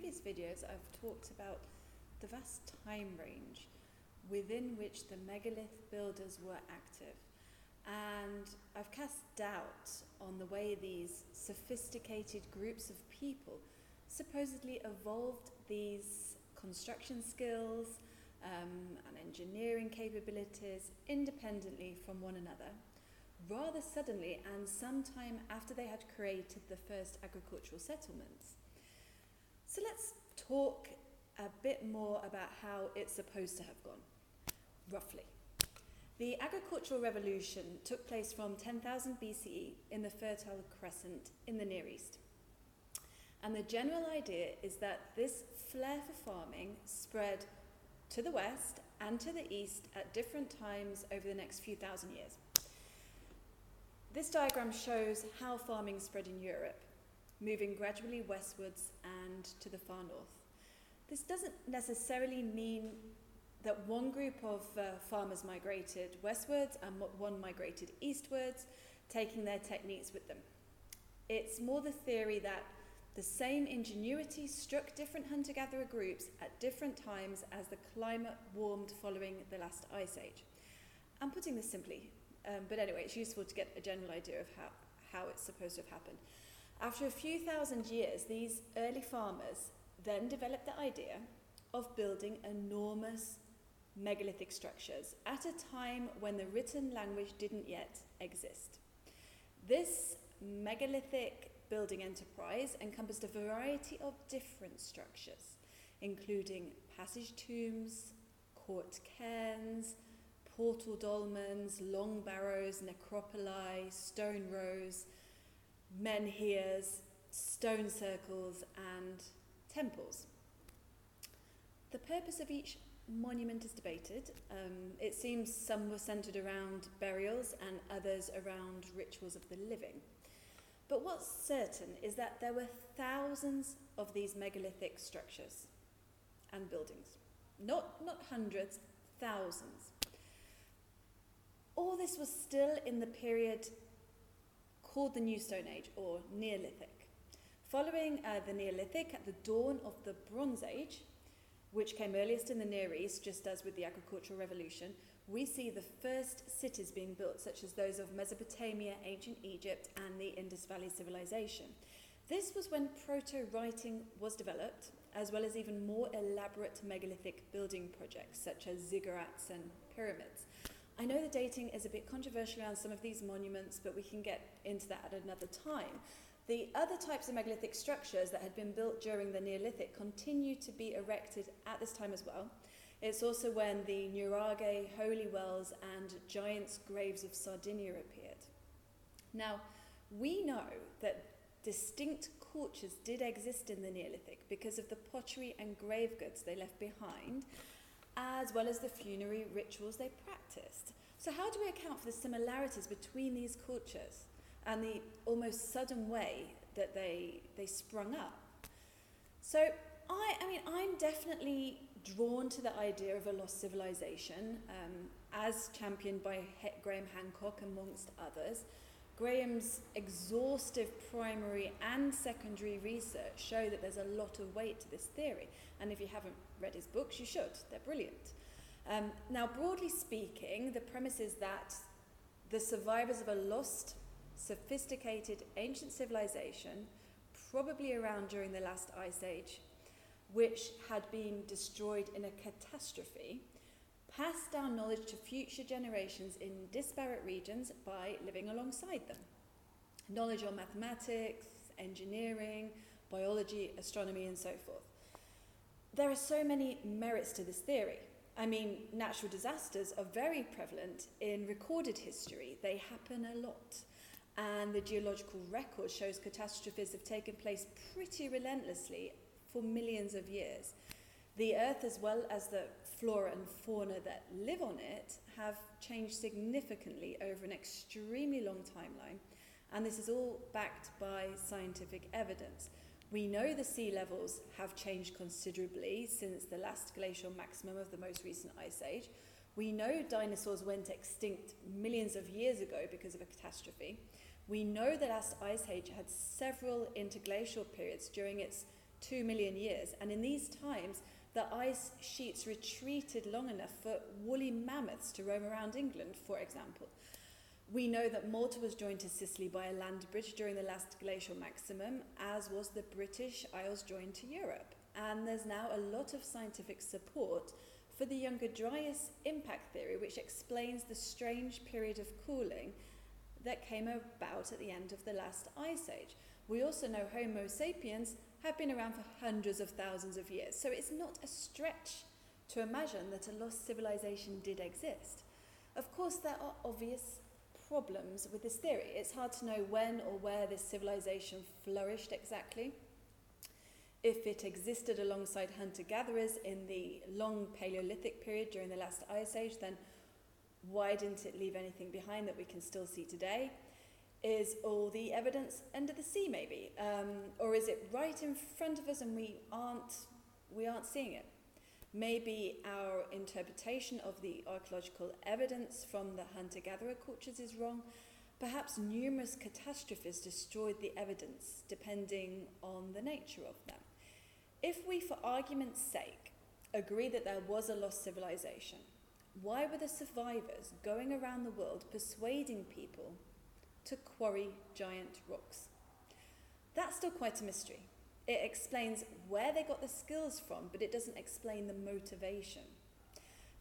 previous videos, I've talked about the vast time range within which the megalith builders were active. And I've cast doubt on the way these sophisticated groups of people supposedly evolved these construction skills and engineering capabilities independently from one another, rather suddenly and sometime after they had created the first agricultural settlements. So let's talk a bit more about how it's supposed to have gone, roughly. The Agricultural Revolution took place from 10,000 BCE in the Fertile Crescent in the Near East. And the general idea is that this flair for farming spread to the west and to the east at different times over the next few thousand years. This diagram shows how farming spread in Europe, moving gradually westwards and to the far north. This doesn't necessarily mean that one group of farmers migrated westwards and one migrated eastwards, taking their techniques with them. It's more the theory that the same ingenuity struck different hunter-gatherer groups at different times as the climate warmed following the last ice age. I'm putting this simply, but anyway, it's useful to get a general idea of how it's supposed to have happened. After a few thousand years, these early farmers then developed the idea of building enormous megalithic structures at a time when the written language didn't yet exist. This megalithic building enterprise encompassed a variety of different structures, including passage tombs, court cairns, portal dolmens, long barrows, necropoli, stone rows, menhirs, stone circles, and temples. The purpose of each monument is debated. It seems some were centred around burials and others around rituals of the living. But what's certain is that there were thousands of these megalithic structures and buildings. Not hundreds, thousands. All this was still in the period called the New Stone Age, or Neolithic. Following the Neolithic, at the dawn of the Bronze Age, which came earliest in the Near East, just as with the Agricultural Revolution, we see the first cities being built, such as those of Mesopotamia, ancient Egypt, and the Indus Valley civilization. This was when proto-writing was developed, as well as even more elaborate megalithic building projects, such as ziggurats and pyramids. I know the dating is a bit controversial around some of these monuments, but we can get into that at another time. The other types of megalithic structures that had been built during the Neolithic continued to be erected at this time as well. It's also when the Nuraghe, holy wells, and giants' graves of Sardinia appeared. Now, we know that distinct cultures did exist in the Neolithic because of the pottery and grave goods they left behind, as well as the funerary rituals they practiced. So how do we account for the similarities between these cultures and the almost sudden way that they sprung up? So, I'm definitely drawn to the idea of a lost civilization, as championed by Graham Hancock, amongst others. Graham's exhaustive primary and secondary research show that there's a lot of weight to this theory, and if you haven't read his books, you should. They're brilliant. Now, broadly speaking, the premise is that the survivors of a lost sophisticated ancient civilization, probably around during the last ice age, which had been destroyed in a catastrophe, passed down knowledge to future generations in disparate regions by living alongside them. Knowledge on mathematics, engineering, biology, astronomy, and so forth. There are so many merits to this theory. I mean, natural disasters are very prevalent in recorded history. They happen a lot. And the geological record shows catastrophes have taken place pretty relentlessly for millions of years. The Earth, as well as the flora and fauna that live on it, have changed significantly over an extremely long timeline, and this is all backed by scientific evidence. We know the sea levels have changed considerably since the last glacial maximum of the most recent ice age. We know dinosaurs went extinct millions of years ago because of a catastrophe. We know the last ice age had several interglacial periods during its 2 million years. And in these times, the ice sheets retreated long enough for woolly mammoths to roam around England, for example. We know that Malta was joined to Sicily by a land bridge during the last glacial maximum, as was the British Isles joined to Europe. And there's now a lot of scientific support for the Younger Dryas impact theory, which explains the strange period of cooling that came about at the end of the last ice age. We also know Homo sapiens have been around for hundreds of thousands of years, so it's not a stretch to imagine that a lost civilization did exist. Of course, there are obvious problems with this theory. It's hard to know when or where this civilization flourished exactly, if it existed alongside hunter-gatherers in the long Paleolithic period during the last ice age, then why didn't it leave anything behind that we can still see today? Is all the evidence under the sea, maybe? Or is it right in front of us and we aren't seeing it? Maybe our interpretation of the archaeological evidence from the hunter-gatherer cultures is wrong. Perhaps numerous catastrophes destroyed the evidence, depending on the nature of them. If we, for argument's sake, agree that there was a lost civilization, why were the survivors going around the world persuading people to quarry giant rocks? That's still quite a mystery. It explains where they got the skills from, but it doesn't explain the motivation.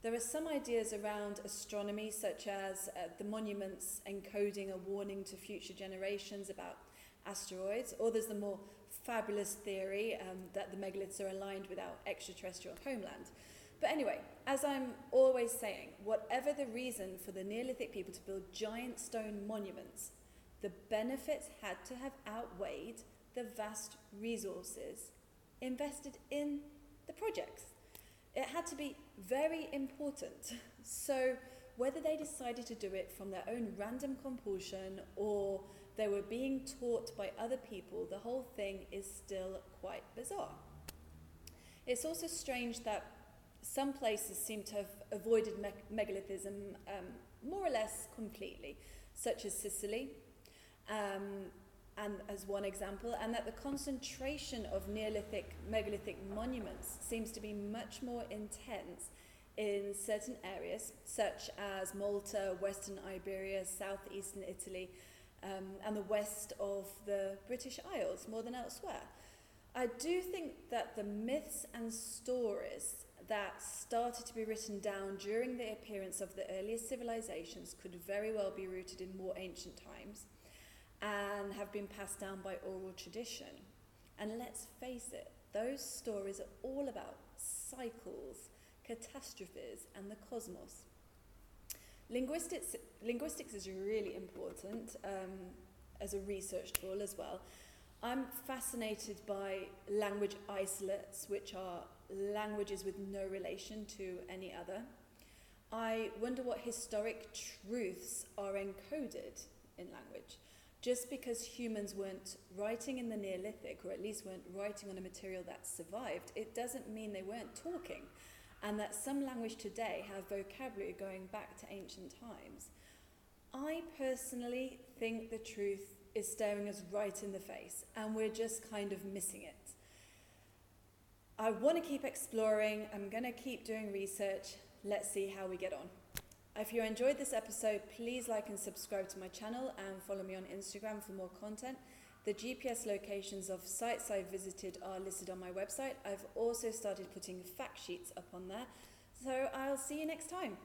There are some ideas around astronomy, such as the monuments encoding a warning to future generations about asteroids, or there's the more fabulous theory that the megaliths are aligned with our extraterrestrial homeland. But anyway, as I'm always saying, whatever the reason for the Neolithic people to build giant stone monuments, the benefits had to have outweighed the vast resources invested in the projects. It had to be very important. So whether they decided to do it from their own random compulsion or they were being taught by other people, the whole thing is still quite bizarre. It's also strange that some places seem to have avoided megalithism more or less completely, such as Sicily, and as one example, and that the concentration of Neolithic megalithic monuments seems to be much more intense in certain areas, such as Malta, Western Iberia, Southeastern Italy, and the west of the British Isles, more than elsewhere. I do think that the myths and stories that started to be written down during the appearance of the earliest civilizations could very well be rooted in more ancient times and have been passed down by oral tradition. And let's face it, those stories are all about cycles, catastrophes, and the cosmos. Linguistics is really important as a research tool as well. I'm fascinated by language isolates, which are languages with no relation to any other. I wonder what historic truths are encoded in language. Just because humans weren't writing in the Neolithic, or at least weren't writing on a material that survived, it doesn't mean they weren't talking, and that some language today have vocabulary going back to ancient times. I personally think the truth is staring us right in the face, and we're just kind of missing it. I want to keep exploring. I'm going to keep doing research. Let's see how we get on. If you enjoyed this episode, please like and subscribe to my channel and follow me on Instagram for more content. The GPS locations of sites I visited are listed on my website. I've also started putting fact sheets up on there. So I'll see you next time.